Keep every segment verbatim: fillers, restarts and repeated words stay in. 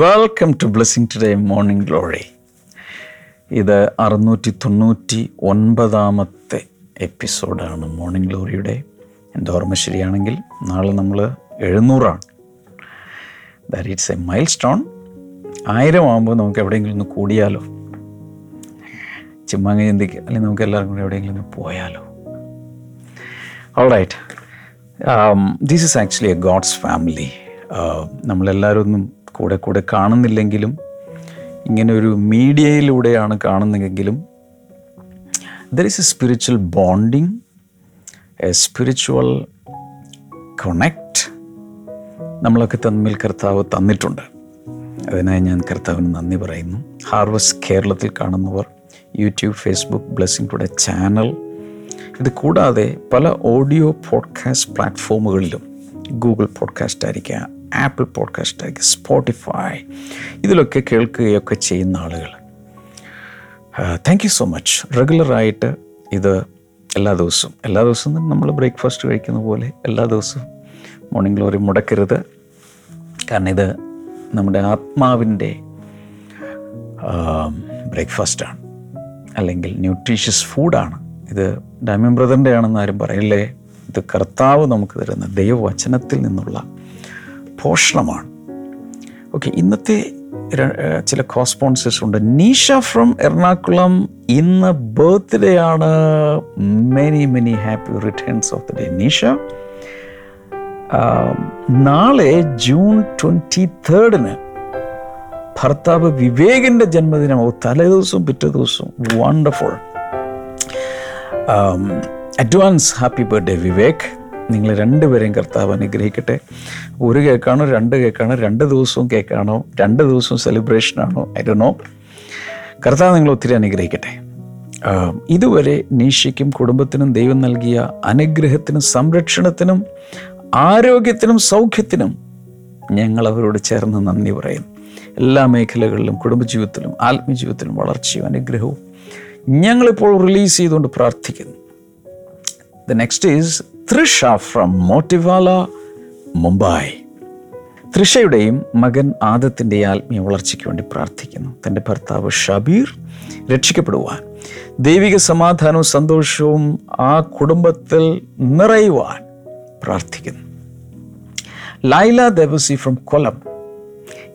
Welcome to blessing today morning glory. ഇത് അറുന്നൂറ്റി തൊണ്ണൂറ്റി ഒൻപതാമത്തെ എപ്പിസോഡാണ് മോർണിംഗ് ഗ്ലോറിയുടെ. എൻ്റെ ഓർമ്മ ശരിയാണെങ്കിൽ നാളെ നമ്മൾ എഴുന്നൂറാണ്. That it's a milestone. ആയിരം ആകുമ്പോൾ നമുക്ക് എവിടെയെങ്കിലും ഒന്ന് കൂടിയാലോ, ചുമ്മാങ്ങ ചിന്തിക്കുക, അല്ലെങ്കിൽ നമുക്ക് എല്ലാവർക്കും കൂടി എവിടെയെങ്കിലും ഒന്ന് പോയാലോ. Alright, this is actually a God's family. നമ്മളെല്ലാവരും ഒന്നും കൂടെ കൂടെ കാണുന്നില്ലെങ്കിലും ഇങ്ങനെ ഒരു മീഡിയയിലൂടെയാണ് കാണുന്നതെങ്കിലും there is a spiritual bonding, a spiritual connect നമ്മളൊക്കെ തമ്മിൽ കർത്താവ് തന്നിട്ടുണ്ട്. അതിനായി ഞാൻ കർത്താവിന് നന്ദി പറയുന്നു. ഹാർവസ്റ്റ് കേരളത്തിൽ കാണുന്നവർ, YouTube, Facebook, blessing today channel, ഇത് കൂടാതെ പല ഓഡിയോ പോഡ്കാസ്റ്റ് പ്ലാറ്റ്ഫോമുകളിലും, ഗൂഗിൾ പോഡ്കാസ്റ്റ് ആയിരിക്കാം, ആപ്പിൾ പോഡ്കാസ്റ്റ് ആയിരിക്കും, സ്പോട്ടിഫൈ, ഇതിലൊക്കെ കേൾക്കുകയൊക്കെ ചെയ്യുന്ന ആളുകൾ, താങ്ക് യു സോ മച്ച്. റെഗുലറായിട്ട് ഇത് എല്ലാ ദിവസവും എല്ലാ ദിവസവും നമ്മൾ ബ്രേക്ക്ഫാസ്റ്റ് കഴിക്കുന്ന പോലെ എല്ലാ ദിവസവും മോർണിംഗ് ഗ്ലോറി മുടക്കരുത്. കാരണം ഇത് നമ്മുടെ ആത്മാവിൻ്റെ ബ്രേക്ക്ഫാസ്റ്റാണ്, അല്ലെങ്കിൽ ന്യൂട്രീഷ്യസ് ഫുഡാണ്. ഇത് ഡയമൻ ബ്രദറിൻ്റെ ആണെന്ന് ആരും പറയില്ലേ, ഇത് കർത്താവ് നമുക്ക് തരുന്ന ദൈവവചനത്തിൽ നിന്നുള്ള പോഷണമാണ്. ഓക്കെ, ഇന്നത്തെ ചില കോസ്പോൺസേഴ്സ് ഉണ്ട്. നീഷ ഫ്രം എറണാകുളം, ഇന്ന് ബർത്ത്ഡേ ആണ്. Many many happy returns of the day Nisha. നാളെ ജൂൺ ട്വൻറ്റി തേർഡിന് ഭർത്താവ് വിവേകിൻ്റെ ജന്മദിനം. തലേ ദിവസവും പിറ്റേ ദിവസവും. Wonderful. Advance happy birthday Vivek. നിങ്ങൾ രണ്ടുപേരെയും കർത്താവ് അനുഗ്രഹിക്കട്ടെ. ഒരു കേക്കാണോ രണ്ട് കേക്കാണോ രണ്ട് ദിവസവും കേക്കാണോ രണ്ട് ദിവസവും സെലിബ്രേഷനാണോ ഐ ഡോ നോ, കർത്താവ് നിങ്ങൾ ഒത്തിരി അനുഗ്രഹിക്കട്ടെ. ഇതുവരെ നീഷയ്ക്കും കുടുംബത്തിനും ദൈവം നൽകിയ അനുഗ്രഹത്തിനും സംരക്ഷണത്തിനും ആരോഗ്യത്തിനും സൗഖ്യത്തിനും ഞങ്ങൾ അവരോട് ചേർന്ന് നന്ദി പറയും. എല്ലാ മേഖലകളിലും, കുടുംബജീവിതത്തിലും ആത്മീയജീവിതത്തിലും വളർച്ചയും അനുഗ്രഹവും ഞങ്ങളിപ്പോൾ റിലീസ് ചെയ്തുകൊണ്ട് പ്രാർത്ഥിക്കുന്നു. The next is Trisha from Motiwala, Mumbai. ത്രിഷയുടെയും മകൻ ആദത്തിൻ്റെയും ആത്മീയ വളർച്ചയ്ക്ക് വേണ്ടി പ്രാർത്ഥിക്കുന്നു. തൻ്റെ ഭർത്താവ് ഷബീർ രക്ഷിക്കപ്പെടുവാൻ, ദൈവിക സമാധാനവും സന്തോഷവും ആ കുടുംബത്തിൽ നിറയുവാൻ പ്രാർത്ഥിക്കുന്നു. ലൈല ദേവസി ഫ്രം കൊല്ലം.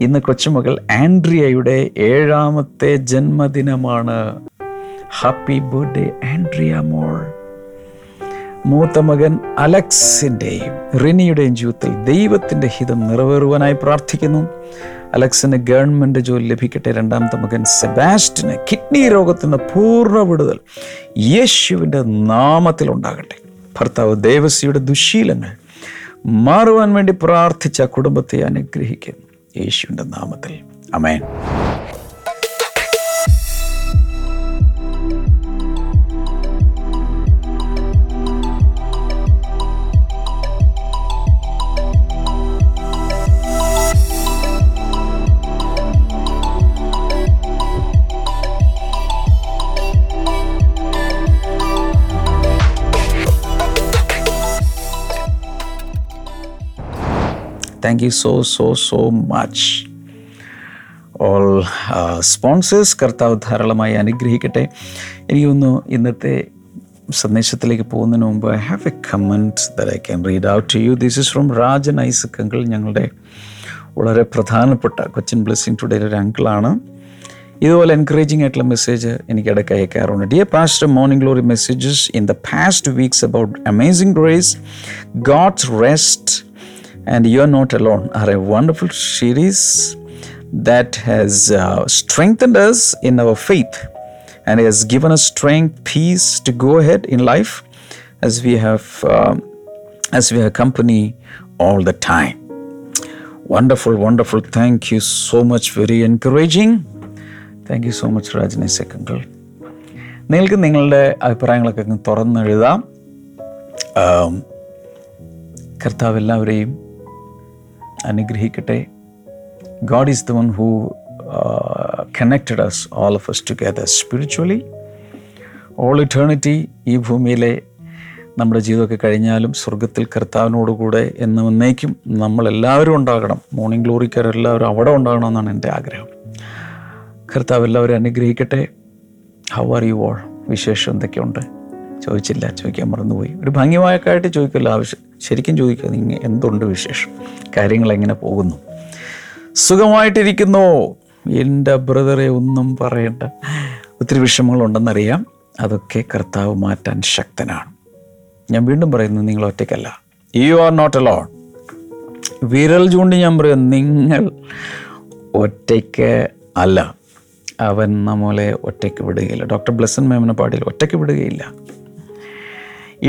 ഇന്ന് കൊച്ചുമകൾ ആൻഡ്രിയയുടെ ഏഴാമത്തെ ജന്മദിനമാണ്. ഹാപ്പി ബർത്ത്ഡേ ആൻഡ്രിയ മോൾ. മൂത്ത മകൻ അലക്സിൻ്റെയും റിനിയുടെയും ജീവിതത്തിൽ ദൈവത്തിൻ്റെ ഹിതം നിറവേറുവാനായി പ്രാർത്ഥിക്കുന്നു. അലക്സിന് ഗവൺമെൻറ് ജോലി ലഭിക്കട്ടെ. രണ്ടാമത്തെ മകൻ സെബാസ്റ്റ്യന് കിഡ്നി രോഗത്തിൻ്റെ പൂർണ്ണ വിടുതൽ യേശുവിൻ്റെ നാമത്തിലുണ്ടാകട്ടെ. ഭർത്താവ് ദേവസിയുടെ ദുശീലങ്ങൾ മാറുവാൻ വേണ്ടി പ്രാർത്ഥിച്ച കുടുംബത്തെ അനുഗ്രഹിക്കുന്നു യേശുവിൻ്റെ നാമത്തിൽ. ആമേൻ. Thank you so, so, so much. All uh, sponsors, കർത്താവ് ധാരാളമായി അനുഗ്രഹിക്കട്ടെ. എനിക്കൊന്ന് ഇന്നത്തെ സന്ദേശത്തിലേക്ക് പോകുന്നതിന് മുമ്പ് I have a comment that I can read out to you. This is from Raj and Isa Kangal. ഞങ്ങളുടെ വളരെ പ്രധാനപ്പെട്ട കൊച്ചിൻ ബ്ലെസ്സിംഗ് ടുഡേയിലെ ഒരു അങ്കിളാണ്. ഇതുപോലെ എൻകറേജിംഗ് ആയിട്ടുള്ള മെസ്സേജ് എനിക്കിടയ്ക്ക് അയക്കാറുണ്ട്. Dear pastor, morning glory messages in the past weeks about amazing grace, God's rest and you are not alone are a wonderful series that has uh, strengthened us in our faith and has given us strength, peace to go ahead in life as we have um, as we have company all the time. Wonderful, wonderful. Thank you so much. Very encouraging. Thank you so much, Rajani Sekangal. നിങ്ങൾക്ക് നിങ്ങളുടെ അഭിപ്രായങ്ങളൊക്കെ തുറന്നെഴുതാം. കർത്താവ് എല്ലാവരെയും അനുഗ്രഹിക്കട്ടെ. God is the one who uh, connected us, all of us together spiritually. All eternity, ഈ ഭൂമിയിലെ നമ്മുടെ ജീവിതമൊക്കെ കഴിഞ്ഞാലും സ്വർഗത്തിൽ കർത്താവിനോടുകൂടെ എന്ന് ഉന്നയിക്കും നമ്മളെല്ലാവരും ഉണ്ടാകണം. മോർണിംഗ് ഗ്ലോറിക്കാരെല്ലാവരും അവിടെ ഉണ്ടാകണമെന്നാണ് എൻ്റെ ആഗ്രഹം. കർത്താവ് എല്ലാവരും അനുഗ്രഹിക്കട്ടെ. How are you all? വിശേഷം എന്തൊക്കെയുണ്ട്? ചോദിച്ചില്ല, ചോദിക്കാൻ മറന്നുപോയി. ഒരു ഭംഗിമായൊക്കെയായിട്ട് ചോദിക്കില്ല, ആവശ്യം ശരിക്കും ചോദിക്കുക. നിങ്ങൾ എന്തുണ്ട് വിശേഷം? കാര്യങ്ങൾ എങ്ങനെ പോകുന്നു? സുഖമായിട്ടിരിക്കുന്നു എൻ്റെ ബ്രദറെ, ഒന്നും പറയണ്ട. ഒത്തിരി വിഷമങ്ങളുണ്ടെന്നറിയാം, അതൊക്കെ കർത്താവ് മാറ്റാൻ ശക്തനാണ്. ഞാൻ വീണ്ടും പറയുന്നത്, നിങ്ങൾ ഒറ്റയ്ക്കല്ല. You are not alone. വിരൽ ചൂണ്ടി ഞാൻ പറയുന്നത്, നിങ്ങൾ ഒറ്റയ്ക്ക് അല്ല. അവൻ നമ്മളെ ഒറ്റയ്ക്ക് വിടുകയില്ല. ഡോക്ടർ ബ്ലെസൻ മാമിനെ പാടിയിൽ ഒറ്റയ്ക്ക് വിടുകയില്ല,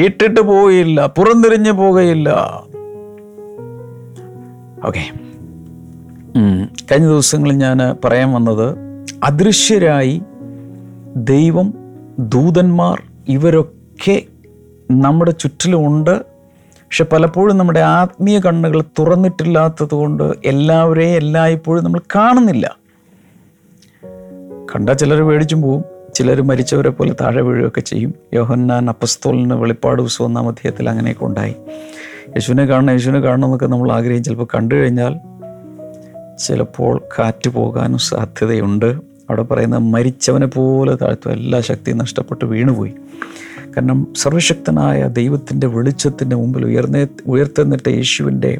ഇട്ടിട്ട് പോവുകയില്ല, പുറംതിരിഞ്ഞ് പോവുകയില്ല. ഓക്കെ, കഴിഞ്ഞ ദിവസങ്ങളിൽ ഞാൻ പറയാൻ വന്നത്, അദൃശ്യരായി ദൈവം, ദൂതന്മാർ, ഇവരൊക്കെ നമ്മുടെ ചുറ്റിലുമുണ്ട്. പക്ഷെ പലപ്പോഴും നമ്മുടെ ആത്മീയ കണ്ണുകൾ തുറന്നിട്ടില്ലാത്തത് കൊണ്ട് എല്ലാവരെയും എല്ലായ്പ്പോഴും നമ്മൾ കാണുന്നില്ല. കണ്ടാൽ ചിലർ പേടിച്ചും പോവും, ചിലർ മരിച്ചവരെ പോലെ താഴെ വീഴുകയൊക്കെ ചെയ്യും. യോഹന്നാൻ അപ്പസ്തോലിന് വെളിപ്പാട് പുസ്തകം ഒന്നാം അധ്യായത്തിൽ അങ്ങനെയൊക്കെ ഉണ്ടായി. യേശുവിനെ കാണണം, യേശുവിനെ കാണണം എന്നൊക്കെ നമ്മൾ ആഗ്രഹിച്ച് ചിലപ്പോൾ കണ്ടു കഴിഞ്ഞാൽ ചിലപ്പോൾ കാറ്റ് പോകാനും സാധ്യതയുണ്ട്. അവിടെ പറയുന്ന മരിച്ചവനെ പോലെ താഴ്ത്തും, എല്ലാ ശക്തിയും നഷ്ടപ്പെട്ട് വീണുപോയി. കാരണം സർവശക്തനായ ദൈവത്തിൻ്റെ വെളിച്ചത്തിൻ്റെ മുമ്പിൽ ഉയർന്നേ ഉയർത്തെന്നിട്ട് യേശുവിൻ്റെ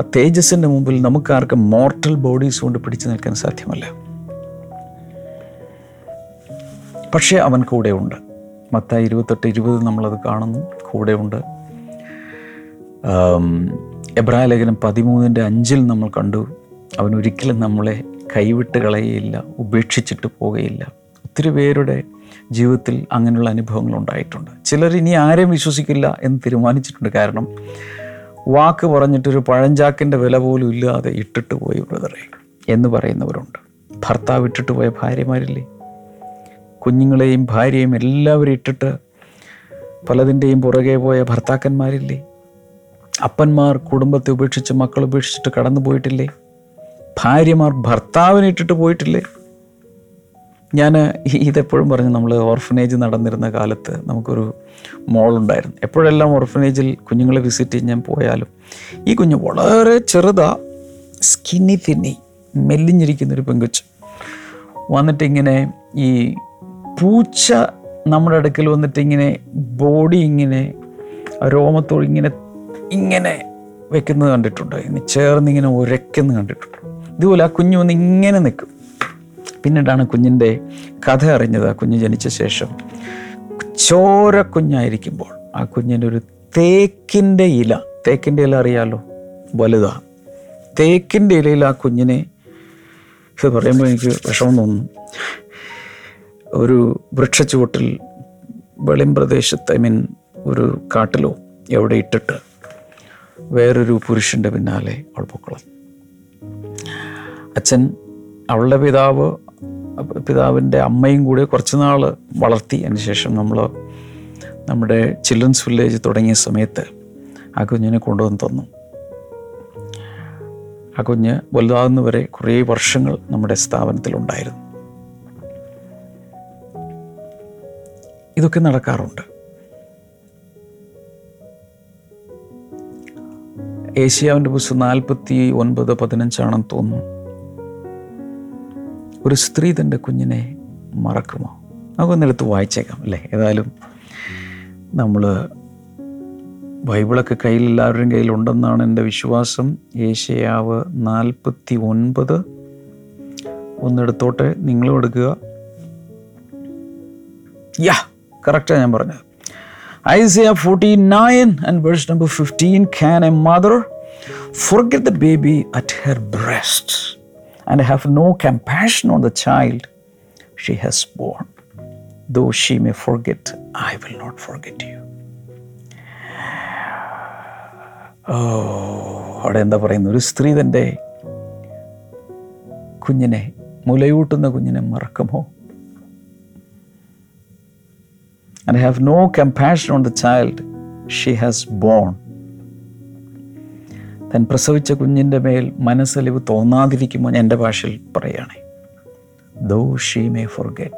ആ തേജസ്സിൻ്റെ മുമ്പിൽ നമുക്കാർക്കും മോർട്ടൽ ബോഡീസ് കൊണ്ട് പിടിച്ചു നിൽക്കാൻ സാധ്യമല്ല. പക്ഷേ അവൻ കൂടെയുണ്ട്. മത്തായി ഇരുപത്തെട്ട് ഇരുപത് നമ്മളത് കാണുന്നു, കൂടെയുണ്ട്. എബ്രായ ലേഖനം പതിമൂന്നിൻ്റെ അഞ്ചിൽ നമ്മൾ കണ്ടു, അവൻ ഒരിക്കലും നമ്മളെ കൈവിട്ട് കളയുകയില്ല, ഉപേക്ഷിച്ചിട്ട് പോകുകയില്ല. ഒത്തിരി പേരുടെ ജീവിതത്തിൽ അങ്ങനെയുള്ള അനുഭവങ്ങൾ ഉണ്ടായിട്ടുണ്ട്. ചിലർ ഇനി ആരെയും വിശ്വസിക്കില്ല എന്ന് തീരുമാനിച്ചിട്ടുണ്ട്. കാരണം വാക്ക് പറഞ്ഞിട്ടൊരു പഴഞ്ചാക്കിൻ്റെ വില പോലും ഇല്ലാതെ ഇട്ടിട്ട് പോയി ബ്രദറെ എന്ന് പറയുന്നവരുണ്ട്. ഭർത്താവ് ഇട്ടിട്ട് പോയ ഭാര്യമാരില്ലേ? കുഞ്ഞുങ്ങളെയും ഭാര്യയും എല്ലാവരും ഇട്ടിട്ട് പലതിൻ്റെയും പുറകെ പോയ ഭർത്താക്കന്മാരില്ലേ? അപ്പന്മാർ കുടുംബത്തെ ഉപേക്ഷിച്ച്, മക്കൾ ഉപേക്ഷിച്ചിട്ട് കടന്നു പോയിട്ടില്ലേ? ഭാര്യമാർ ഭർത്താവിനെ ഇട്ടിട്ട് പോയിട്ടില്ലേ? ഞാൻ ഇതെപ്പോഴും പറഞ്ഞു, നമ്മൾ ഓർഫനേജ് നടന്നിരുന്ന കാലത്ത് നമുക്കൊരു മോളുണ്ടായിരുന്നു. എപ്പോഴെല്ലാം ഓർഫനേജിൽ കുഞ്ഞുങ്ങളെ വിസിറ്റ് ചെയ്ത് ഞാൻ പോയാലും ഈ കുഞ്ഞ് വളരെ ചെറുതാ, സ്കിന്നി തിന്നി മെലിഞ്ഞിരിക്കുന്നൊരു പെങ്കുച്ച് വന്നിട്ടിങ്ങനെ ഈ പൂച്ച നമ്മുടെ അടുക്കൽ വന്നിട്ടിങ്ങനെ ബോഡി ഇങ്ങനെ രോമത്തോട് ഇങ്ങനെ ഇങ്ങനെ വെക്കുന്നത് കണ്ടിട്ടുണ്ട്, ഇനി ചേർന്നിങ്ങനെ ഉരയ്ക്കുന്ന കണ്ടിട്ടുണ്ട്. ഇതുപോലെ ആ കുഞ്ഞു വന്ന് ഇങ്ങനെ നിൽക്കും. പിന്നീടാണ് കുഞ്ഞിൻ്റെ കഥ അറിഞ്ഞത്. ആ കുഞ്ഞ് ജനിച്ച ശേഷം ചോര കുഞ്ഞായിരിക്കുമ്പോൾ ആ കുഞ്ഞിൻ്റെ ഒരു തേക്കിൻ്റെ ഇല, തേക്കിൻ്റെ ഇല അറിയാലോ, വലുതാ, തേക്കിൻ്റെ ഇലയിൽ ആ കുഞ്ഞിനെ, ഇത് പറയുമ്പോൾ എനിക്ക് വിഷമം തോന്നുന്നു, ഒരു വൃക്ഷച്ചുവട്ടിൽ വെളിംപ്രദേശത്ത്, ഐ മീൻ ഒരു കാട്ടിലോ എവിടെ ഇട്ടിട്ട് വേറൊരു പുരുഷൻ്റെ പിന്നാലെ അവൾ പൊക്കളഞ്ഞു. അച്ഛൻ, അവളുടെ പിതാവ്, പിതാവിൻ്റെ അമ്മയും കൂടി കുറച്ച് നാൾ വളർത്തി. അതിന് ശേഷം നമ്മൾ നമ്മുടെ ചിൽഡ്രൻസ് വില്ലേജ് തുടങ്ങിയ സമയത്ത് ആ കുഞ്ഞിനെ കൊണ്ടുവന്ന് തന്നു. ആ കുഞ്ഞ് വലുതാകുന്നവരെ കുറേ വർഷങ്ങൾ നമ്മുടെ സ്ഥാപനത്തിലുണ്ടായിരുന്നു. ഇതൊക്കെ നടക്കാറുണ്ട്. ഏഷ്യാവിൻ്റെ പുസ്തകം നാൽപ്പത്തി ഒൻപത് പതിനഞ്ചാണെന്ന് തോന്നുന്നു. ഒരു സ്ത്രീ തൻ്റെ കുഞ്ഞിനെ മറക്കുമോ? നമുക്കൊന്നെടുത്ത് വായിച്ചേക്കാം അല്ലേ? ഏതായാലും നമ്മൾ ബൈബിളൊക്കെ കയ്യിൽ, എല്ലാവരുടെയും കയ്യിലുണ്ടെന്നാണ് എൻ്റെ വിശ്വാസം. ഏഷ്യാവ് നാൽപ്പത്തി ഒൻപത് ഒന്നെടുത്തോട്ടെ, നിങ്ങളും എടുക്കുക. യാ, കറക്റ്റാണ് ഞാൻ പറഞ്ഞത്. Isaiah forty-nine and verse number fifteen, can a mother forget the baby at her breast and have no compassion on the child she has born? Though she may forget, I will not forget you. Oh, അവിടെ എന്താ പറയുന്നത്? ഒരു സ്ത്രീ തൻ്റെ കുഞ്ഞിനെ, മുലയൂട്ടുന്ന കുഞ്ഞിനെ മറക്കുമോ? And have no compassion on the child she has born. താൻ പ്രസവിച്ച കുഞ്ഞിൻ്റെ മേൽ മനസ്സലിവ് തോന്നാതിരിക്കുമോ? എൻ്റെ ഭാഷയിൽ പറയുകയാണെ, Though she may forget,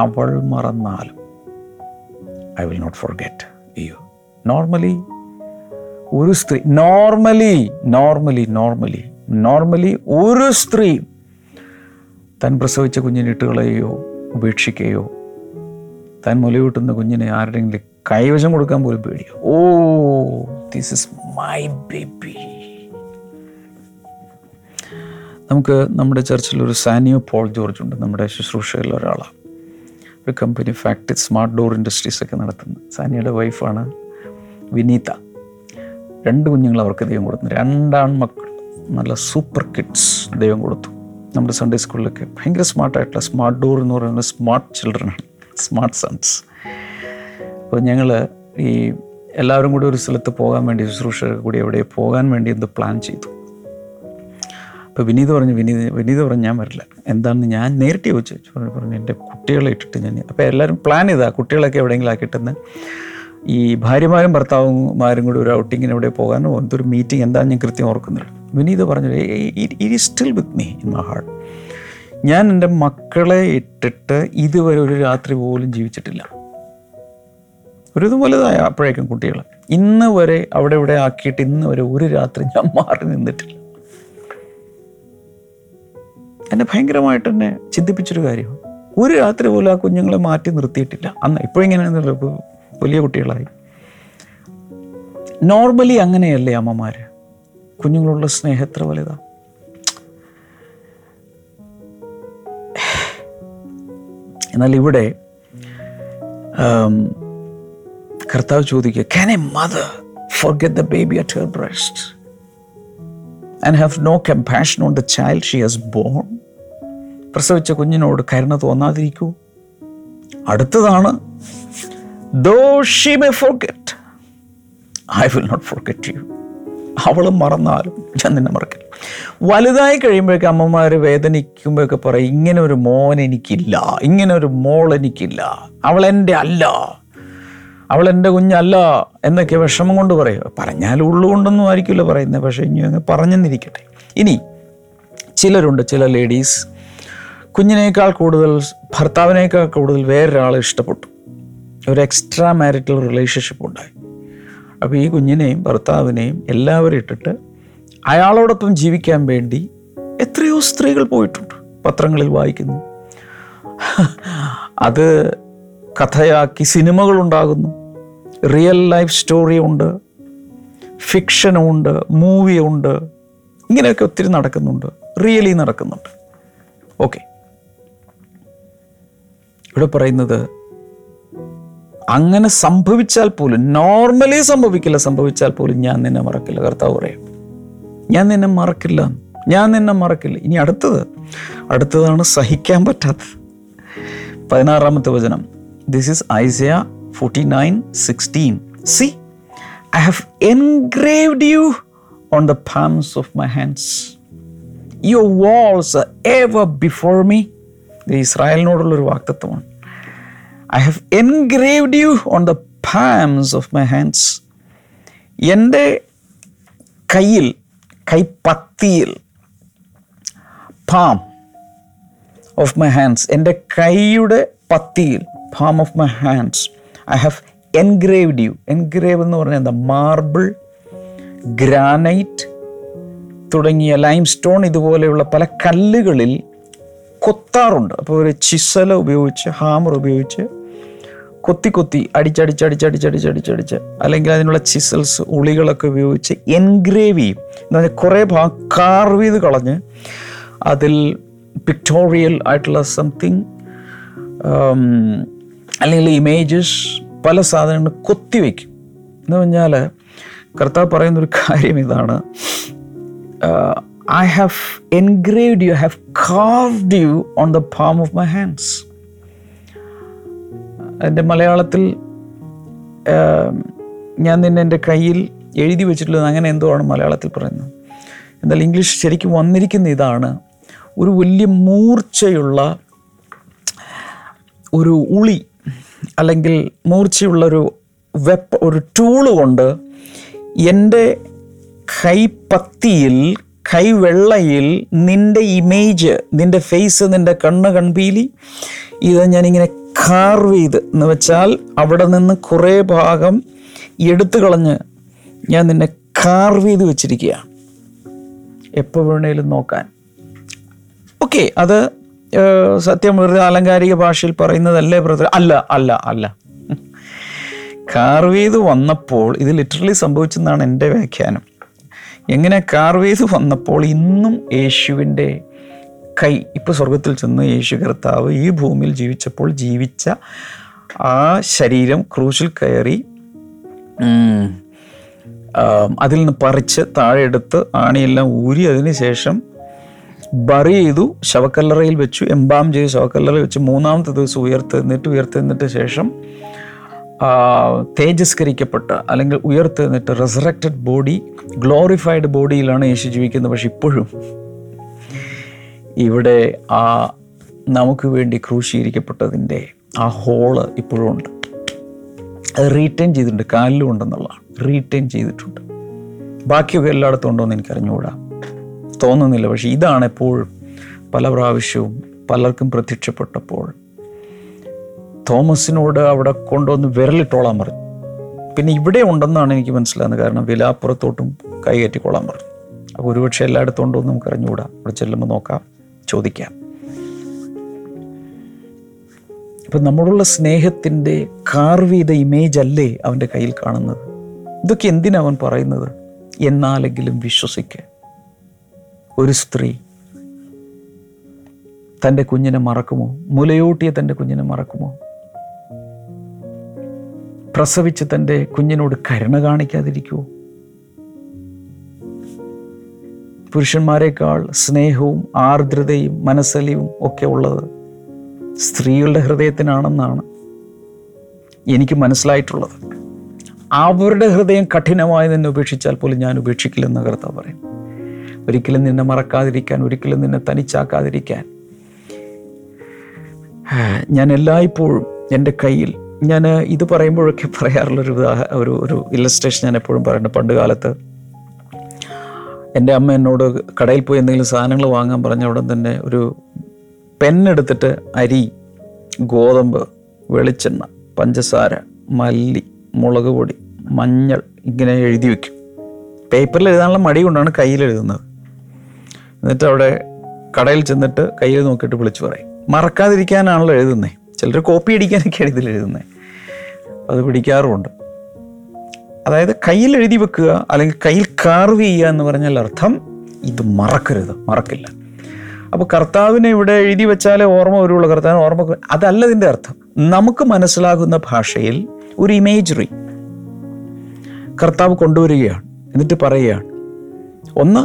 അവൾ മറന്നാലും, I will not forget you. Normally ഒരു സ്ത്രീ നോർമലി നോർമലി നോർമലി നോർമലി ഒരു സ്ത്രീ താൻ പ്രസവിച്ച കുഞ്ഞിനെ ഇട്ടുകളെയോ ഉപേക്ഷിക്കുകയോ താൻ മുലയൂട്ടുന്ന കുഞ്ഞിനെ ആരുടെയെങ്കിലും കൈവശം കൊടുക്കാൻ പോലും പേടിയോ. Oh this is my baby. നമുക്ക് നമ്മുടെ ചർച്ചിലൊരു സാനിയോ പോൾ ജോർജ് ഉണ്ട്, നമ്മുടെ ശുശ്രൂഷയിൽ ഒരാളാണ്, ഒരു കമ്പനി ഫാക്ടറി സ്മാർട്ട് ഡോർ ഇൻഡസ്ട്രീസൊക്കെ നടത്തുന്നത്. സാനിയുടെ വൈഫാണ് വിനീത. രണ്ട് കുഞ്ഞുങ്ങൾ അവർക്ക് ദൈവം കൊടുത്തു, രണ്ടാൺമക്കൾ, നല്ല സൂപ്പർ കിഡ്സ് ദൈവം കൊടുത്തു. നമ്മുടെ സൺഡേ സ്കൂളിലൊക്കെ ഭയങ്കര സ്മാർട്ടായിട്ടുള്ള സ്മാർട്ട് ഡോർ എന്ന് പറയുന്നത് സ്മാർട്ട് ചിൽഡ്രനാണ്, സ്മാർട്ട് സൺസ്. അപ്പോൾ ഞങ്ങൾ ഈ എല്ലാവരും കൂടി ഒരു സ്ഥലത്ത് പോകാൻ വേണ്ടി, ശുശ്രൂഷ കൂടി എവിടെ പോകാൻ വേണ്ടി എന്ത് പ്ലാൻ ചെയ്തു. അപ്പോൾ വിനീത് പറഞ്ഞു വിനീത് വിനീത് പറഞ്ഞു ഞാൻ വരില്ല. എന്താണെന്ന് ഞാൻ നേരിട്ട് ചോദിച്ചു. പറഞ്ഞു പറഞ്ഞു എൻ്റെ കുട്ടികളെ ഇട്ടിട്ട് ഞാൻ. അപ്പോൾ എല്ലാവരും പ്ലാൻ ചെയ്താ കുട്ടികളൊക്കെ എവിടെയെങ്കിലും ആക്കിയിട്ടെന്ന് ഈ ഭാര്യമാരും ഭർത്താവുമാരും കൂടി ഒരു ഔട്ടിങ്ങിന് എവിടെ പോകാനോ എന്തൊരു മീറ്റിംഗ് എന്താണെന്ന് ഞാൻ കൃത്യം ഓർക്കുന്നുള്ളൂ. വിനീത് പറഞ്ഞു it is still with me in my heart. ഞാൻ എൻ്റെ മക്കളെ ഇട്ടിട്ട് ഇതുവരെ ഒരു രാത്രി പോലും ജീവിച്ചിട്ടില്ല. ഒരുതുപോലെതായ അപ്പോഴേക്കും കുട്ടികൾ ഇന്ന് വരെ അവിടെ ഇവിടെ ആക്കിയിട്ട് ഇന്ന് വരെ ഒരു രാത്രി ഞാൻ മാറി നിന്നിട്ടില്ല. എന്നെ ഭയങ്കരമായിട്ട് എന്നെ ചിന്തിപ്പിച്ചൊരു കാര്യം, ഒരു രാത്രി പോലും ആ കുഞ്ഞുങ്ങളെ മാറ്റി നിർത്തിയിട്ടില്ല. അന്ന് ഇപ്പോഴെങ്ങനെയാണെന്നല്ലോ, ഇപ്പോൾ വലിയ കുട്ടികളായി. നോർമലി അങ്ങനെയല്ലേ അമ്മമാർ, കുഞ്ഞുങ്ങളുള്ള സ്നേഹം എത്ര വലുതാണ്. എന്നാൽ ഇവിടെ കർത്താവ് ചോദിക്കുക, can a mother forget the baby at her breast and have no compassion on the child she has born? പ്രസവിച്ച കുഞ്ഞിനോട് കരുണ തോന്നാതിരിക്കൂ. അടുത്തതാണ്, though she may forget I will not forget you. അവളും മറന്നാലും ഞാൻ നിന്നെ മറക്കില്ല. വലുതായി കഴിയുമ്പോഴേക്ക് അമ്മമാർ വേദനിക്കുമ്പോഴൊക്കെ പറയും, ഇങ്ങനെ ഒരു മോൻ എനിക്കില്ല, ഇങ്ങനെ ഒരു മോൾ എനിക്കില്ല, അവളെൻ്റെ അല്ല, അവളെൻ്റെ കുഞ്ഞല്ല എന്നൊക്കെ വിഷമം കൊണ്ട് പറയും. പറഞ്ഞാലും ഉള്ളുകൊണ്ടൊന്നും ആയിരിക്കില്ല പറയുന്നത്, പക്ഷേ ഇനി അങ്ങ് പറഞ്ഞെന്നിരിക്കട്ടെ. ഇനി ചിലരുണ്ട്, ചില ലേഡീസ് കുഞ്ഞിനേക്കാൾ കൂടുതൽ ഭർത്താവിനേക്കാൾ കൂടുതൽ വേറൊരാളെ ഇഷ്ടപ്പെട്ടു, ഒരു എക്സ്ട്രാ മാരിറ്റൽ റിലേഷൻഷിപ്പ് ഉണ്ടായി. അപ്പോൾ ഈ കുഞ്ഞിനെയും ഭർത്താവിനെയും എല്ലാവരും ഇട്ടിട്ട് അയാളോടൊപ്പം ജീവിക്കാൻ വേണ്ടി എത്രയോ സ്ത്രീകൾ പോയിട്ടുണ്ട്, പത്രങ്ങളിൽ വായിക്കുന്നു, അത് കഥയാക്കി സിനിമകളുണ്ടാകുന്നു, റിയൽ ലൈഫ് സ്റ്റോറിയുണ്ട്, ഫിക്ഷനുമുണ്ട്, മൂവിയുണ്ട്, ഇങ്ങനെയൊക്കെ ഒത്തിരി നടക്കുന്നുണ്ട്, റിയലി നടക്കുന്നുണ്ട്. ഓക്കെ, ഇവിടെ പറയുന്നത് അങ്ങനെ സംഭവിച്ചാൽ പോലും, നോർമലി സംഭവിക്കില്ല, സംഭവിച്ചാൽ പോലും ഞാൻ നിന്നെ മറക്കില്ല. കർത്താവ് പറയും ഞാൻ നിന്നെ മറക്കില്ല, ഞാൻ നിന്നെ മറക്കില്ല. ഇനി അടുത്തത് അടുത്തതാണ് സഹിക്കാൻ പറ്റാത്തത്. പതിനാറാമത്തെ വചനം, this is Isaiah forty nine sixteen. See I have engraved you on the palms of my hands, your walls are ever before me. ഇത് ഇസ്രായേലിനോടുള്ളൊരു വാഗ്ദത്തമാണ്. I have engraved you on the palms of my hands. എൻ്റെ കയ്യിൽ, കൈപ്പത്തിയിൽ, palm of my hands, എൻ്റെ കൈയുടെ പത്തിയിൽ, palm of my hands, I have engraved you. Engrave എന്ന് പറഞ്ഞാൽ എന്താ? മാർബിൾ, ഗ്രാനൈറ്റ് തുടങ്ങിയ ലൈംസ്റ്റോൺ ഇതുപോലെയുള്ള പല കല്ലുകളിൽ കൊത്താറുണ്ട്. അപ്പോൾ ഒരു ചിസല ഉപയോഗിച്ച്, ഹാമർ ഉപയോഗിച്ച് കൊത്തി കൊത്തി അടിച്ചടിച്ചടിച്ചടിച്ചടിച്ചടിച്ചടിച്ച് അല്ലെങ്കിൽ അതിനുള്ള ചിസൽസ്, ഉളികളൊക്കെ ഉപയോഗിച്ച് എൻഗ്രേവ് ചെയ്യും. എന്ന് പറഞ്ഞാൽ കുറേ ഭാഗം കാർവ് ചെയ്ത് കളഞ്ഞ് അതിൽ പിക്ടോറിയൽ ആയിട്ടുള്ള സംതിങ് അല്ലെങ്കിൽ ഇമേജസ്, പല സാധനങ്ങൾ കൊത്തിവെക്കും. എന്ന് പറഞ്ഞാൽ കർത്താവ് പറയുന്നൊരു കാര്യം ഇതാണ്, I have engraved you, I have carved you on the palm of my hands. എൻ്റെ മലയാളത്തിൽ ഞാൻ നിന്നെ എൻ്റെ കയ്യിൽ എഴുതി വെച്ചിട്ടുള്ളത് അങ്ങനെ എന്തോ ആണ് മലയാളത്തിൽ പറയുന്നത്. എന്നാൽ ഇംഗ്ലീഷ് ശരിക്കും വന്നിരിക്കുന്ന ഇതാണ്, ഒരു വലിയ മൂർച്ചയുള്ള ഒരു ഉളി അല്ലെങ്കിൽ മൂർച്ചയുള്ള ഒരു വെപ്പ്, ഒരു ടൂള് കൊണ്ട് എൻ്റെ കൈപ്പത്തിയിൽ, കൈവെള്ളയിൽ നിൻ്റെ ഇമേജ്, നിൻ്റെ ഫേസ്, നിൻ്റെ കണ്ണ്, കൺപീലി ഇത് ഞാനിങ്ങനെ കാർവ് ചെയ്ത്, എന്ന് വെച്ചാൽ അവിടെ നിന്ന് കുറേ ഭാഗം എടുത്തു കളഞ്ഞ് ഞാൻ നിന്നെ കാർവ് ചെയ്ത് വെച്ചിരിക്കുക എപ്പോൾ വേണേലും നോക്കാൻ. ഓക്കെ, അത് സത്യം വെറുതെ ആലങ്കാരിക ഭാഷയിൽ പറയുന്നതല്ലേ ബ്രദർ? അല്ല അല്ല അല്ല കാർവ് ചെയ്ത് വന്നപ്പോൾ ഇത് ലിറ്ററലി സംഭവിച്ചെന്നാണ് എൻ്റെ വ്യാഖ്യാനം. എങ്ങനെ കാർവ് ചെയ്ത് വന്നപ്പോൾ ഇന്നും യേശുവിൻ്റെ കൈ ഇപ്പോൾ സ്വർഗത്തിൽ ചെന്ന് യേശു കർത്താവ് ഈ ഭൂമിയിൽ ജീവിച്ചപ്പോൾ ജീവിച്ച ആ ശരീരം ക്രൂശിൽ കയറി അതിൽ നിന്ന് പറിച്ച് താഴെ എടുത്ത് ആണിയെല്ലാം ഊരി അതിന് ശേഷം ബറി ചെയ്തു, ശവക്കല്ലറയിൽ വെച്ചു, എംബാം ചെയ്ത് ശവക്കല്ലറയിൽ വെച്ച് മൂന്നാമത്തെ ദിവസം ഉയർത്തെഴുന്നേറ്റ് ഉയർത്തെഴുന്നേറ്റ ശേഷം തേജസ്കരിക്കപ്പെട്ട അല്ലെങ്കിൽ ഉയർത്തെഴുന്നേറ്റ് റെസറക്റ്റഡ് ബോഡി, ഗ്ലോറിഫൈഡ് ബോഡിയിലാണ് യേശു ജീവിക്കുന്നത്. പക്ഷെ ഇപ്പോഴും ഇവിടെ ആ നമുക്ക് വേണ്ടി ക്രൂശീകരിക്കപ്പെട്ടതിൻ്റെ ആ ഹോള് ഇപ്പോഴും ഉണ്ട്. അത് റീറ്റെയിൻ ചെയ്തിട്ടുണ്ട്, കാലിലും ഉണ്ടെന്നുള്ളതാണ്, റീറ്റെയിൻ ചെയ്തിട്ടുണ്ട്. ബാക്കിയൊക്കെ എല്ലായിടത്തും ഉണ്ടോ എന്ന് എനിക്കറിഞ്ഞുകൂടാ, തോന്നുന്നില്ല. പക്ഷേ ഇതാണ് എപ്പോഴും പല പ്രാവശ്യവും പലർക്കും പ്രത്യക്ഷപ്പെട്ടപ്പോൾ തോമസിനോട് അവിടെ കൊണ്ടുവന്ന് വിരലിട്ടോളാൻ പറഞ്ഞു. പിന്നെ ഇവിടെ ഉണ്ടെന്നാണ് എനിക്ക് മനസ്സിലാകുന്നത്, കാരണം വിലാപ്പുറത്തോട്ടും കൈകയറ്റിക്കോളാൻ പറഞ്ഞു. അപ്പോൾ ഒരുപക്ഷെ എല്ലായിടത്തും ഉണ്ടോ എന്ന് നമുക്ക് അറിഞ്ഞുകൂടാ, അവിടെ ചെല്ലുമ്പോൾ നോക്കാം, ചോദിക്കാം. ഇപ്പം നമ്മളുള്ള സ്നേഹത്തിൻ്റെ കാർവ് ചെയ്ത ഇമേജ് അല്ലേ അവൻ്റെ കയ്യിൽ കാണുന്നത്? ഇതൊക്കെ എന്തിനാണ് അവൻ പറയുന്നത്? എന്നാലെങ്കിലും വിശ്വസിക്കുക. ഒരു സ്ത്രീ തൻ്റെ കുഞ്ഞിനെ മറക്കുമോ? മുലയൂട്ടിയ തൻ്റെ കുഞ്ഞിനെ മറക്കുമോ? പ്രസവിച്ച് തൻ്റെ കുഞ്ഞിനോട് കരുണ കാണിക്കാതിരിക്കുമോ? പുരുഷന്മാരെക്കാൾ സ്നേഹവും ആർദ്രതയും മനസ്സലിവും ഒക്കെ ഉള്ളത് സ്ത്രീകളുടെ ഹൃദയത്തിനാണെന്നാണ് എനിക്ക് മനസ്സിലായിട്ടുള്ളത്. അവരുടെ ഹൃദയം കഠിനമായി നിന്നെ ഉപേക്ഷിച്ചാൽ പോലും ഞാൻ ഉപേക്ഷിക്കില്ലെന്ന് കർത്താവ് പറയും. ഒരിക്കലും നിന്നെ മറക്കാതിരിക്കാൻ, ഒരിക്കലും നിന്നെ തനിച്ചാക്കാതിരിക്കാൻ ഞാൻ എല്ലായ്പ്പോഴും എൻ്റെ കയ്യിൽ, ഞാൻ ഇത് പറയുമ്പോഴൊക്കെ പറയാറുള്ളൊരു ഒരു ഒരു ഇല്ലസ്ട്രേഷൻ ഞാൻ എപ്പോഴും പറയുന്നുണ്ട്. പണ്ട് കാലത്ത് എൻ്റെ അമ്മ എന്നോട് കടയിൽ പോയി എന്തെങ്കിലും സാധനങ്ങൾ വാങ്ങാൻ പറഞ്ഞ ഉടൻ തന്നെ ഒരു പെണ്ണെടുത്തിട്ട് അരി, ഗോതമ്പ്, വെളിച്ചെണ്ണ, പഞ്ചസാര, മല്ലി, മുളക് പൊടി, മഞ്ഞൾ ഇങ്ങനെ എഴുതി വയ്ക്കും. പേപ്പറിൽ എഴുതാനുള്ള മടി കൊണ്ടാണ് കയ്യിലെഴുതുന്നത്. എന്നിട്ട് അവിടെ കടയിൽ ചെന്നിട്ട് കയ്യിൽ നോക്കിയിട്ട് വിളിച്ചു പറയും. മറക്കാതിരിക്കാനാണല്ലോ എഴുതുന്നത്, ചിലർ കോപ്പി അടിക്കാനൊക്കെയാണ് ഇതിലെഴുതുന്നത്, അത് പിടിക്കാറുമുണ്ട്. അതായത് കയ്യിൽ എഴുതി വെക്കുക അല്ലെങ്കിൽ കയ്യിൽ കാർവ് ചെയ്യുക എന്ന് പറഞ്ഞാൽ അർത്ഥം ഇത് മറക്കരുത്, മറക്കില്ല. അപ്പോൾ കർത്താവിനെ ഇവിടെ എഴുതി വെച്ചാലേ ഓർമ്മ വരുള്ളൂ, കർത്താവിന് ഓർമ്മ. അതല്ല ഇതിൻ്റെ അർത്ഥം. നമുക്ക് മനസ്സിലാകുന്ന ഭാഷയിൽ ഒരു ഇമേജറി കർത്താവ് കൊണ്ടുവരികയാണ്. എന്നിട്ട് പറയുകയാണ്, ഒന്ന്,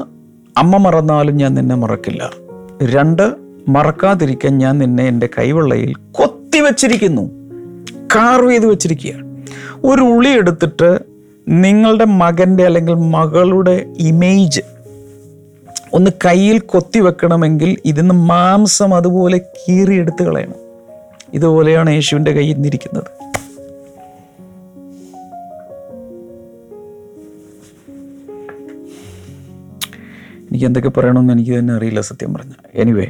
അമ്മ മറന്നാലും ഞാൻ നിന്നെ മറക്കില്ല. രണ്ട്, മറക്കാതിരിക്കാൻ ഞാൻ നിന്നെ എൻ്റെ കൈവെള്ളയിൽ കൊത്തിവെച്ചിരിക്കുന്നു, കാർവ് ചെയ്ത് വെച്ചിരിക്കുകയാണ്. ഒരു ഉളി എടുത്തിട്ട് നിങ്ങളുടെ മകൻ്റെ അല്ലെങ്കിൽ മകളുടെ ഇമേജ് ഒന്ന് കയ്യിൽ കൊത്തി വെക്കണമെങ്കിൽ ഇതിന്ന് മാംസം അതുപോലെ കീറിയെടുത്ത് കളയണം. ഇതുപോലെയാണ് യേശുവിൻ്റെ കയ്യിൽ നിന്നിരിക്കുന്നത്. എനിക്ക് എന്തൊക്കെ പറയണമെന്ന് എനിക്ക് തന്നെ അറിയില്ല സത്യം പറഞ്ഞ. എനിവേ,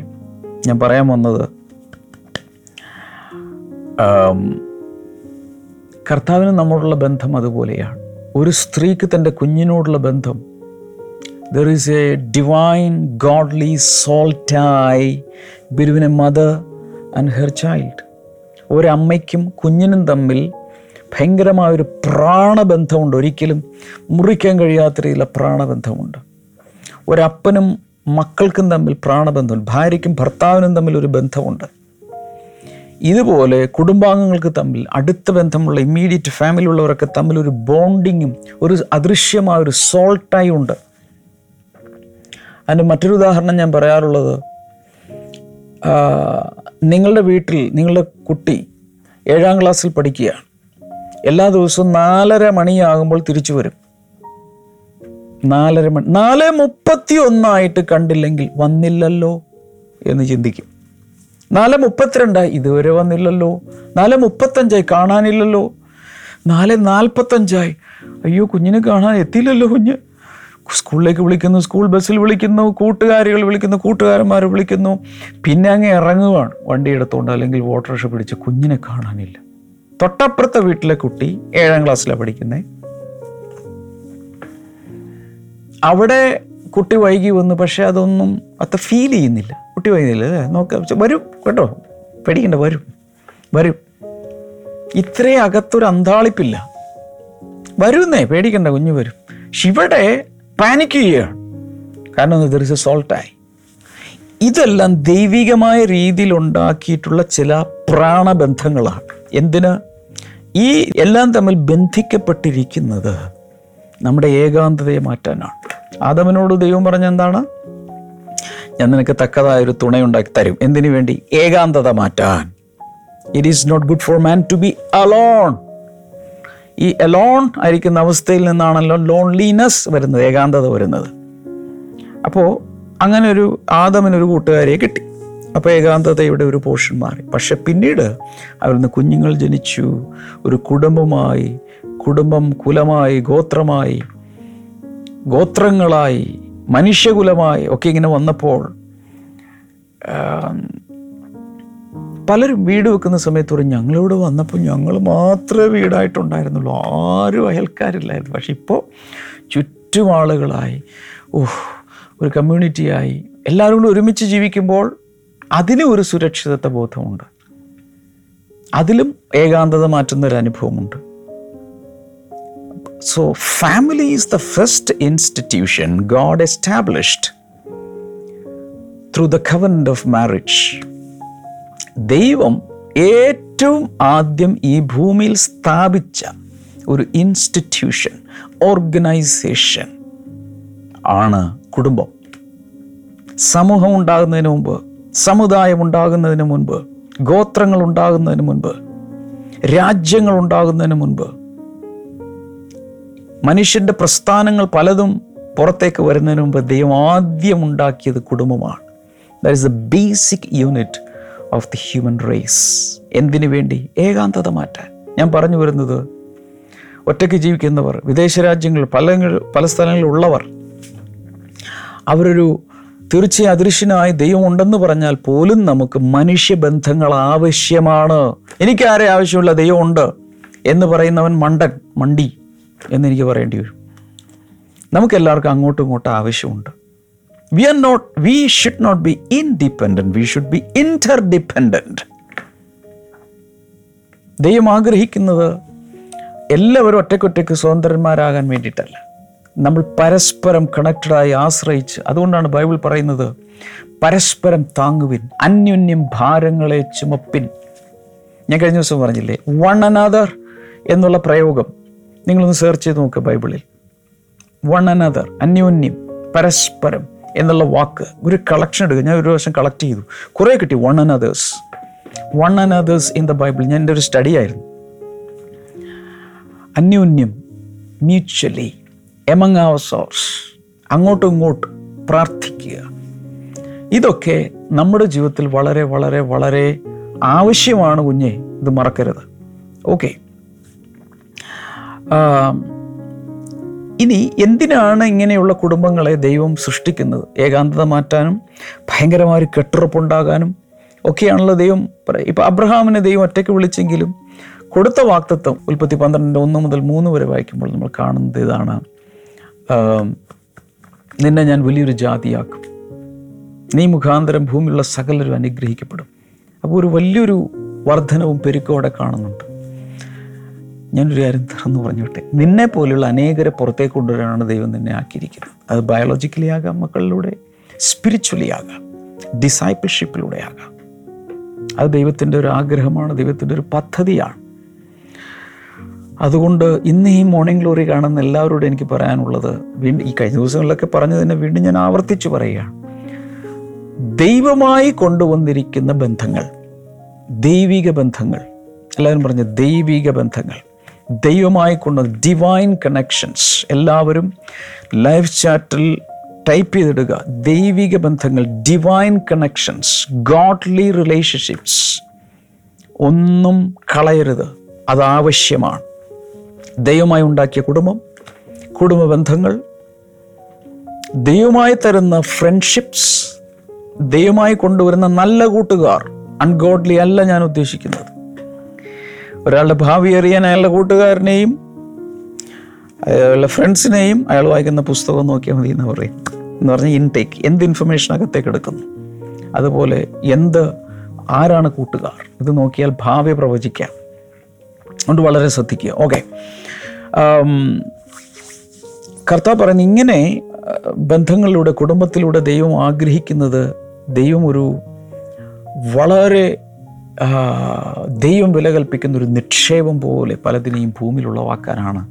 ഞാൻ പറയാൻ വന്നത് കർത്താവിന് നമ്മോടുള്ള ബന്ധം അതുപോലെയാണ്. ഒരു സ്ത്രീക്ക് തൻ്റെ കുഞ്ഞിനോടുള്ള ബന്ധം, there is a divine godly soul tie between a mother and her child. ഒരമ്മയ്ക്കും കുഞ്ഞിനും തമ്മിൽ ഭയങ്കരമായൊരു പ്രാണബന്ധമുണ്ട്, ഒരിക്കലും മുറിക്കാൻ കഴിയാത്ത രീതിയിലുള്ള പ്രാണബന്ധമുണ്ട്. ഒരപ്പനും മക്കൾക്കും തമ്മിൽ പ്രാണബന്ധമുണ്ട്, ഭാര്യയ്ക്കും ഭർത്താവിനും തമ്മിൽ ഒരു ബന്ധമുണ്ട്. ഇതുപോലെ കുടുംബാംഗങ്ങൾക്ക് തമ്മിൽ അടുത്ത ബന്ധമുള്ള ഇമ്മീഡിയറ്റ് ഫാമിലി ഉള്ളവരൊക്കെ തമ്മിൽ ഒരു ബോണ്ടിങ്ങും ഒരു അദൃശ്യമായൊരു സോൾട്ടായി ഉണ്ട്. അതിൻ്റെ മറ്റൊരു ഉദാഹരണം ഞാൻ പറയാറുള്ളത്, നിങ്ങളുടെ വീട്ടിൽ നിങ്ങളുടെ കുട്ടി ഏഴാം ക്ലാസ്സിൽ പഠിക്കുകയാണ്. എല്ലാ ദിവസവും നാലര മണിയാകുമ്പോൾ തിരിച്ചു വരും. നാലര മണി നാല് മുപ്പത്തി ഒന്നായിട്ട് കണ്ടില്ലെങ്കിൽ വന്നില്ലല്ലോ എന്ന് ചിന്തിക്കും. നാല് മുപ്പത്തിരണ്ടായി ഇതുവരെ വന്നില്ലല്ലോ, നാല് മുപ്പത്തഞ്ചായി കാണാനില്ലല്ലോ, നാല് നാൽപ്പത്തഞ്ചായി അയ്യോ കുഞ്ഞിനെ കാണാൻ എത്തിയില്ലല്ലോ. കുഞ്ഞ് സ്കൂളിലേക്ക് വിളിക്കുന്നു, സ്കൂൾ ബസ്സിൽ വിളിക്കുന്നു, കൂട്ടുകാരികൾ വിളിക്കുന്നു, കൂട്ടുകാരന്മാർ വിളിക്കുന്നു, പിന്നെ അങ്ങ് ഇറങ്ങുകയാണ് വണ്ടി എടുത്തുകൊണ്ട് അല്ലെങ്കിൽ ഓട്ടോറിക്ഷ പിടിച്ച്. കുഞ്ഞിനെ കാണാനില്ല, തൊട്ടപ്പുറത്തെ വീട്ടിലെ കുട്ടി ഏഴാം ക്ലാസ്സിലാണ് പഠിക്കുന്നത്. അവിടെ കുട്ടി വൈകി വന്നു, പക്ഷെ അതൊന്നും അത്ര ഫീൽ ചെയ്യുന്നില്ല. കുട്ടി വൈകുന്നില്ല അല്ലേ, നോക്കാം, വരും കേട്ടോ, പേടിക്കണ്ട, വരും വരും. ഇത്രയും അകത്തൊരു അന്താളിപ്പില്ല, വരുന്നേ, പേടിക്കണ്ട, കുഞ്ഞു വരും. പക്ഷെ ഇവിടെ പാനിക് ചെയ്യുകയാണ്, കാരണം ദർ ഇസ് എ സോൾട്ടായി. ഇതെല്ലാം ദൈവികമായ രീതിയിൽ ഉണ്ടാക്കിയിട്ടുള്ള ചില പ്രാണബന്ധങ്ങളാണ്. എന്തിന്? ഈ എല്ലാം തമ്മിൽ ബന്ധിക്കപ്പെട്ടിരിക്കുന്നത് നമ്മുടെ ഏകാന്തതയെ മാറ്റാനാണ്. ആദമിനോട് ദൈവം പറഞ്ഞെന്താണ്? ഞാൻ നിനക്ക് തക്കതായൊരു തുണയുണ്ടാക്കി തരും. എന്തിനു വേണ്ടി? ഏകാന്തത മാറ്റാൻ. It is not good for man to be alone. ഈ അലോൺ ആയിരിക്കുന്ന അവസ്ഥയിൽ നിന്നാണല്ലോ ലോൺലിനെസ് വരുന്നത്, ഏകാന്തത വരുന്നത്. അപ്പോൾ അങ്ങനെ ഒരു ആദമിനൊരു കൂട്ടുകാരിയെ കിട്ടി. അപ്പോൾ ഏകാന്തതയുടെ ഒരു പോർഷൻ മാറി. പക്ഷെ പിന്നീട് അവരിന്ന് കുഞ്ഞുങ്ങൾ ജനിച്ചു, ഒരു കുടുംബമായി, കുടുംബം കുലമായി, ഗോത്രമായി, ഗോത്രങ്ങളായി, മനുഷ്യകുലമായി ഒക്കെ ഇങ്ങനെ വന്നപ്പോൾ പലരും വീട് വെക്കുന്ന സമയത്ത് പറയും, ഞങ്ങളിവിടെ വന്നപ്പോൾ ഞങ്ങൾ മാത്രമേ വീടായിട്ടുണ്ടായിരുന്നുള്ളൂ, ആരും അയൽക്കാരില്ലായിരുന്നു. പക്ഷെ ഇപ്പോൾ ചുറ്റും ആളുകളായി, ഓഹ്, ഒരു കമ്മ്യൂണിറ്റിയായി, എല്ലാവരും കൂടി ഒരുമിച്ച് ജീവിക്കുമ്പോൾ അതിനും ഒരു സുരക്ഷിതത്വ ബോധമുണ്ട്, അതിലും ഏകാന്തത മാറ്റുന്നൊരനുഭവമുണ്ട്. So family is the first institution God established through the covenant of marriage. ദൈവം ഏറ്റവും ആദ്യം ഈ ഭൂമിയിൽ സ്ഥാപിച്ച ഒരു ഇൻസ്റ്റിറ്റ്യൂഷൻ, ഓർഗനൈസേഷൻ ആണ് കുടുംബം. സമൂഹം ഉണ്ടാകുന്നതിന് മുമ്പ്, സമുദായം ഉണ്ടാകുന്നതിന് മുൻപ്, ഗോത്രങ്ങൾ ഉണ്ടാകുന്നതിന് മുൻപ്, രാജ്യങ്ങൾ ഉണ്ടാകുന്നതിന് മുൻപ്, മനുഷ്യൻ്റെ പ്രസ്ഥാനങ്ങൾ പലതും പുറത്തേക്ക് വരുന്നതിന് മുമ്പ് ദൈവം ആദ്യം ഉണ്ടാക്കിയത് കുടുംബമാണ്. That is the basic unit of the human race. എന്തിനു വേണ്ടി? ഏകാന്തത മാറ്റാൻ. ഞാൻ പറഞ്ഞു വരുന്നത്, ഒറ്റയ്ക്ക് ജീവിക്കുന്നവർ, വിദേശ രാജ്യങ്ങളിൽ പല പല സ്ഥലങ്ങളിലുള്ളവർ, അവരൊരു തീർച്ചയായും അദൃശ്യനായ ദൈവമുണ്ടെന്ന് പറഞ്ഞാൽ പോലും നമുക്ക് മനുഷ്യബന്ധങ്ങൾ ആവശ്യമാണ്. എനിക്കാരെ ആവശ്യമില്ല, ദൈവമുണ്ട് എന്ന് പറയുന്നവൻ മണ്ടൻ, മണ്ടി എന്നെനിക്ക് പറയേണ്ടി വരും. നമുക്കെല്ലാവർക്കും അങ്ങോട്ടും ഇങ്ങോട്ടും ആവശ്യമുണ്ട്. We are not we should not be independent, we should be interdependent. ദൈവം ആഗ്രഹിക്കുന്നത് എല്ലാവരും ഒറ്റയ്ക്കൊറ്റയ്ക്ക് സ്വതന്ത്രന്മാരാകാൻ വേണ്ടിയിട്ടല്ല, നമ്മൾ പരസ്പരം കണക്റ്റഡായി ആശ്രയിച്ച്. അതുകൊണ്ടാണ് ബൈബിൾ പറയുന്നത്, പരസ്പരം താങ്ങുവിൻ, അന്യോന്യം ഭാരങ്ങളെ ചുമപ്പിൻ. ഞാൻ കഴിഞ്ഞ ദിവസം പറഞ്ഞില്ലേ, വൺ അനദർ എന്നുള്ള പ്രയോഗം നിങ്ങളൊന്ന് സെർച്ച് ചെയ്ത് നോക്കുക ബൈബിളിൽ. വൺ അനദർ, അന്യോന്യം, പരസ്പരം എന്നുള്ള വാക്ക് ഒരു കളക്ഷൻ എടുക്കുക. ഞാൻ ഒരു പ്രാവശ്യം കളക്ട് ചെയ്തു, കുറേ കിട്ടി. One anothers, one another's in the Bible. ഞാൻ എൻ്റെ ഒരു സ്റ്റഡി ആയിരുന്നു. അന്യോന്യം, മ്യൂച്വലി, among ourselves, അങ്ങോട്ടും ഇങ്ങോട്ടും പ്രാർത്ഥിക്കുക. ഇതൊക്കെ നമ്മുടെ ജീവിതത്തിൽ വളരെ വളരെ വളരെ ആവശ്യമാണ് കുഞ്ഞെ, ഇത് മറക്കരുത്. ഓക്കെ, ഇനി എന്തിനാണ് ഇങ്ങനെയുള്ള കുടുംബങ്ങളെ ദൈവം സൃഷ്ടിക്കുന്നത്? ഏകാന്തത മാറ്റാനും ഭയങ്കരമായ ഒരു കെട്ടുറപ്പുണ്ടാകാനും ഒക്കെയാണല്ലോ ദൈവം പറയും. ഇപ്പോൾ അബ്രഹാമിനെ ദൈവം ഒറ്റയ്ക്ക് വിളിച്ചെങ്കിലും കൊടുത്ത വാഗ്ദത്തം ഉൽപ്പത്തി പന്ത്രണ്ടിൻ്റെ ഒന്ന് മുതൽ മൂന്ന് വരെ വായിക്കുമ്പോൾ നമ്മൾ കാണുന്നത് ഇതാണ്: നിന്നെ ഞാൻ വലിയൊരു ജാതിയാക്കും, നീ മുഖാന്തരം ഭൂമിയുള്ള സകലരും അനുഗ്രഹിക്കപ്പെടും. അപ്പോൾ ഒരു വലിയൊരു വർധനവും പെരുക്കോടെ കാണുന്നുണ്ട്. ഞാനൊരു കാര്യം തുറന്നു പറഞ്ഞോട്ടെ, നിന്നെ പോലെയുള്ള അനേകരെ പുറത്തേക്ക് കൊണ്ടുവരാനാണ് ദൈവം നിന്നെ ആക്കിയിരിക്കുന്നത്. അത് ബയോളജിക്കലി ആകാം, മക്കളിലൂടെ, സ്പിരിച്വലി ആകാം, ഡിസൈപ്പിൾഷിപ്പിലൂടെ ആകാം. അത് ദൈവത്തിൻ്റെ ഒരു ആഗ്രഹമാണ്, ദൈവത്തിൻ്റെ ഒരു പദ്ധതിയാണ്. അതുകൊണ്ട് ഇന്ന് ഈ മോർണിംഗ് ഗ്ലോറി കാണുന്ന എല്ലാവരോടും എനിക്ക് പറയാനുള്ളത്, വീണ്ടും ഈ കഴിഞ്ഞ ദിവസങ്ങളിലൊക്കെ പറഞ്ഞു തന്നെ വീണ്ടും ഞാൻ ആവർത്തിച്ചു പറയുകയാണ്, ദൈവമായി കൊണ്ടുവന്നിരിക്കുന്ന ബന്ധങ്ങൾ, ദൈവിക ബന്ധങ്ങൾ, എല്ലാവരും പറഞ്ഞു ദൈവിക ബന്ധങ്ങൾ, ദൈവമായി കൊണ്ടുവന്ന ഡിവൈൻ കണക്ഷൻസ്. എല്ലാവരും ലൈവ് ചാറ്റിൽ ടൈപ്പ് ചെയ്തിടുക, ദൈവിക ബന്ധങ്ങൾ, ഡിവൈൻ കണക്ഷൻസ്, ഗോഡ്ലി റിലേഷൻഷിപ്സ്. ഒന്നും കളയരുത്, അതാവശ്യമാണ്. ദൈവമായി ഉണ്ടാക്കിയ കുടുംബം, കുടുംബ ബന്ധങ്ങൾ, ദൈവമായി തരുന്ന ഫ്രണ്ട്ഷിപ്സ്, ദൈവമായി കൊണ്ടുവരുന്ന നല്ല കൂട്ടുകാർ. അൺഗോഡ്ലി അല്ല ഞാൻ ഉദ്ദേശിക്കുന്നത്, ഒരാളുടെ ഭാവി അറിയാൻ അയാളുടെ കൂട്ടുകാരനെയും അയാളുടെ ഫ്രണ്ട്സിനെയും അയാൾ വായിക്കുന്ന പുസ്തകം നോക്കിയാൽ മതി എന്ന് പറയും. എന്ന് പറഞ്ഞാൽ ഇൻടേക്ക്, എന്ത് ഇൻഫർമേഷൻ അകത്തേക്ക് എടുക്കുന്നു. അതുപോലെ എന്ത് ആരാണ് കൂട്ടുകാർ, ഇത് നോക്കിയാൽ ഭാവി പ്രവചിക്കാം. അതുകൊണ്ട് വളരെ ശ്രദ്ധിക്കുക. ഓക്കെ, കർത്താവ് പറയുന്ന ഇങ്ങനെ ബന്ധങ്ങളിലൂടെ കുടുംബത്തിലൂടെ ദൈവം ആഗ്രഹിക്കുന്നത്, ദൈവം ഒരു വളരെ ദൈവം വില കൽപ്പിക്കുന്നൊരു നിക്ഷേപം പോലെ പലതിനെയും ഭൂമിയിൽ ഉളവാക്കാനാണ്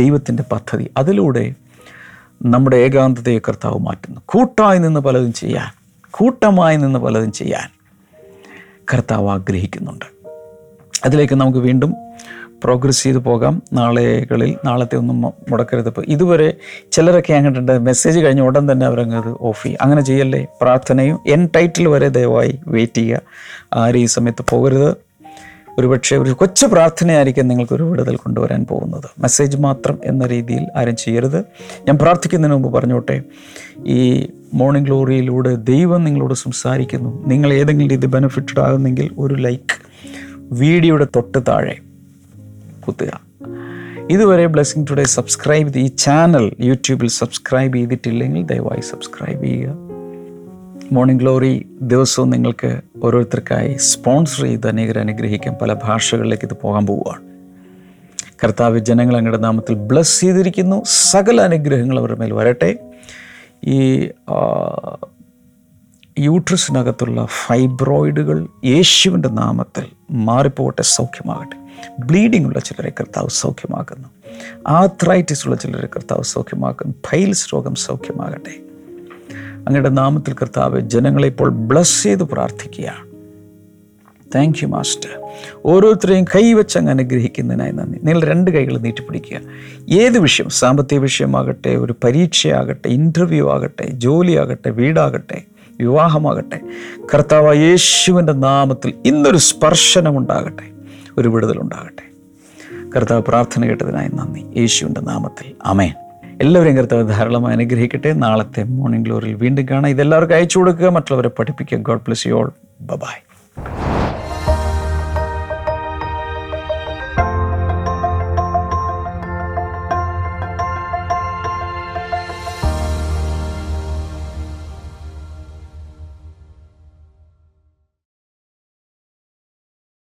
ദൈവത്തിൻ്റെ പദ്ധതി. അതിലൂടെ നമ്മുടെ ഏകാന്തതയെ കർത്താവ് മാറ്റുന്നു. കൂട്ടായി നിന്ന് പലതും ചെയ്യാൻ, കൂട്ടമായി നിന്ന് പലതും ചെയ്യാൻ കർത്താവ് ആഗ്രഹിക്കുന്നുണ്ട്. അതിലേക്ക് നമുക്ക് വീണ്ടും പ്രോഗ്രസ് ചെയ്ത് പോകാം നാളെകളിൽ. നാളത്തെ ഒന്നും മുടക്കരുത്. ഇപ്പോൾ ഇതുവരെ ചിലരൊക്കെ അങ്ങോട്ടുണ്ട് മെസ്സേജ് കഴിഞ്ഞ ഉടൻ തന്നെ അവരങ്ങത് ഓഫ് ചെയ്യും. അങ്ങനെ ചെയ്യല്ലേ. പ്രാർത്ഥനയും എൻ ടൈറ്റിൽ വരെ ദയവായി വെയിറ്റ് ചെയ്യുക. ആരും ഈ സമയത്ത് പോകരുത്. ഒരുപക്ഷെ ഒരു കൊച്ചു പ്രാർത്ഥനയായിരിക്കും നിങ്ങൾക്കൊരു വിടുതൽ കൊണ്ടുവരാൻ പോകുന്നത്. മെസ്സേജ് മാത്രം എന്ന രീതിയിൽ ആരും ചെയ്യരുത്. ഞാൻ പ്രാർത്ഥിക്കുന്നതിന് മുമ്പ് പറഞ്ഞോട്ടെ, ഈ മോർണിംഗ് ഗ്ലോറിയിലൂടെ ദൈവം നിങ്ങളോട് സംസാരിക്കുന്നു. നിങ്ങൾ ഏതെങ്കിലും രീതി ബെനിഫിറ്റഡ് ആകുന്നെങ്കിൽ ഒരു ലൈക്ക് വീഡിയോയുടെ തൊട്ട് താഴെ കുത്തുക. ഇതുവരെ ബ്ലെസ്സിംഗ് ടുഡേ സബ്സ്ക്രൈബ് ചെയ്ത് ഈ ചാനൽ യൂട്യൂബിൽ സബ്സ്ക്രൈബ് ചെയ്തിട്ടില്ലെങ്കിൽ ദയവായി സബ്സ്ക്രൈബ് ചെയ്യുക. മോർണിംഗ് ഗ്ലോറി ദിവസവും നിങ്ങൾക്ക് ഓരോരുത്തർക്കായി സ്പോൺസർ ചെയ്ത് അനേകരെ അനുഗ്രഹിക്കാൻ പല ഭാഷകളിലേക്ക് ഇത് പോകാൻ പോവുകയാണ്. കർത്താവ് ജനങ്ങൾ അങ്ങയുടെ നാമത്തിൽ ബ്ലസ് ചെയ്തിരിക്കുന്നു. സകല അനുഗ്രഹങ്ങൾ അവരുടെ മേൽ വരട്ടെ. ഈ യൂട്രസിനകത്തുള്ള ഫൈബ്രോയിഡുകൾ യേശുവിൻ്റെ നാമത്തിൽ മാറിപ്പോകട്ടെ, സൗഖ്യമാകട്ടെ. ബ്ലീഡിംഗ് ഉള്ള ചിലരെ കർത്താവ് സൗഖ്യമാക്കുന്നു. ആർത്രൈറ്റിസ് ഉള്ള ചിലരെ കർത്താവ് സൗഖ്യമാക്കുന്നു. പൈൽസ് രോഗം സൗഖ്യമാകട്ടെ. അങ്ങയുടെ നാമത്തിൽ കർത്താവ് ജനങ്ങളെ ഇപ്പോൾ ബ്ലസ് ചെയ്ത് പ്രാർത്ഥിക്കുകയാണ്. Thank you master. ഓരോരുത്തരെയും കൈവച്ച് അങ്ങ് അനുഗ്രഹിക്കുന്നതിനായി നന്ദി. നിങ്ങൾ രണ്ട് കൈകൾ നീട്ടിപ്പിടിക്കുക. ഏത് വിഷയം, സാമ്പത്തിക വിഷയമാകട്ടെ, ഒരു പരീക്ഷയാകട്ടെ, ഇൻ്റർവ്യൂ ആകട്ടെ, ജോലിയാകട്ടെ, വീടാകട്ടെ, വിവാഹമാകട്ടെ, കർത്താവ് യേശുവിൻ്റെ നാമത്തിൽ ഇന്നൊരു സ്പർശനമുണ്ടാകട്ടെ, ഒരു വിടുതലുണ്ടാകട്ടെ. കർത്താവ് പ്രാർത്ഥന കേട്ടതിനായി നന്ദി, യേശുവിൻ്റെ നാമത്തിൽ ആമേൻ. എല്ലാവരെയും കർത്താവ് ധാരാളമായി അനുഗ്രഹിക്കട്ടെ. നാളത്തെ മോർണിംഗ് ഗ്ലോറിയിൽ വീണ്ടും കാണാം. ഇതെല്ലാവർക്കും അയച്ചു കൊടുക്കുക, മറ്റുള്ളവരെ പഠിപ്പിക്കുക. God bless you all. By.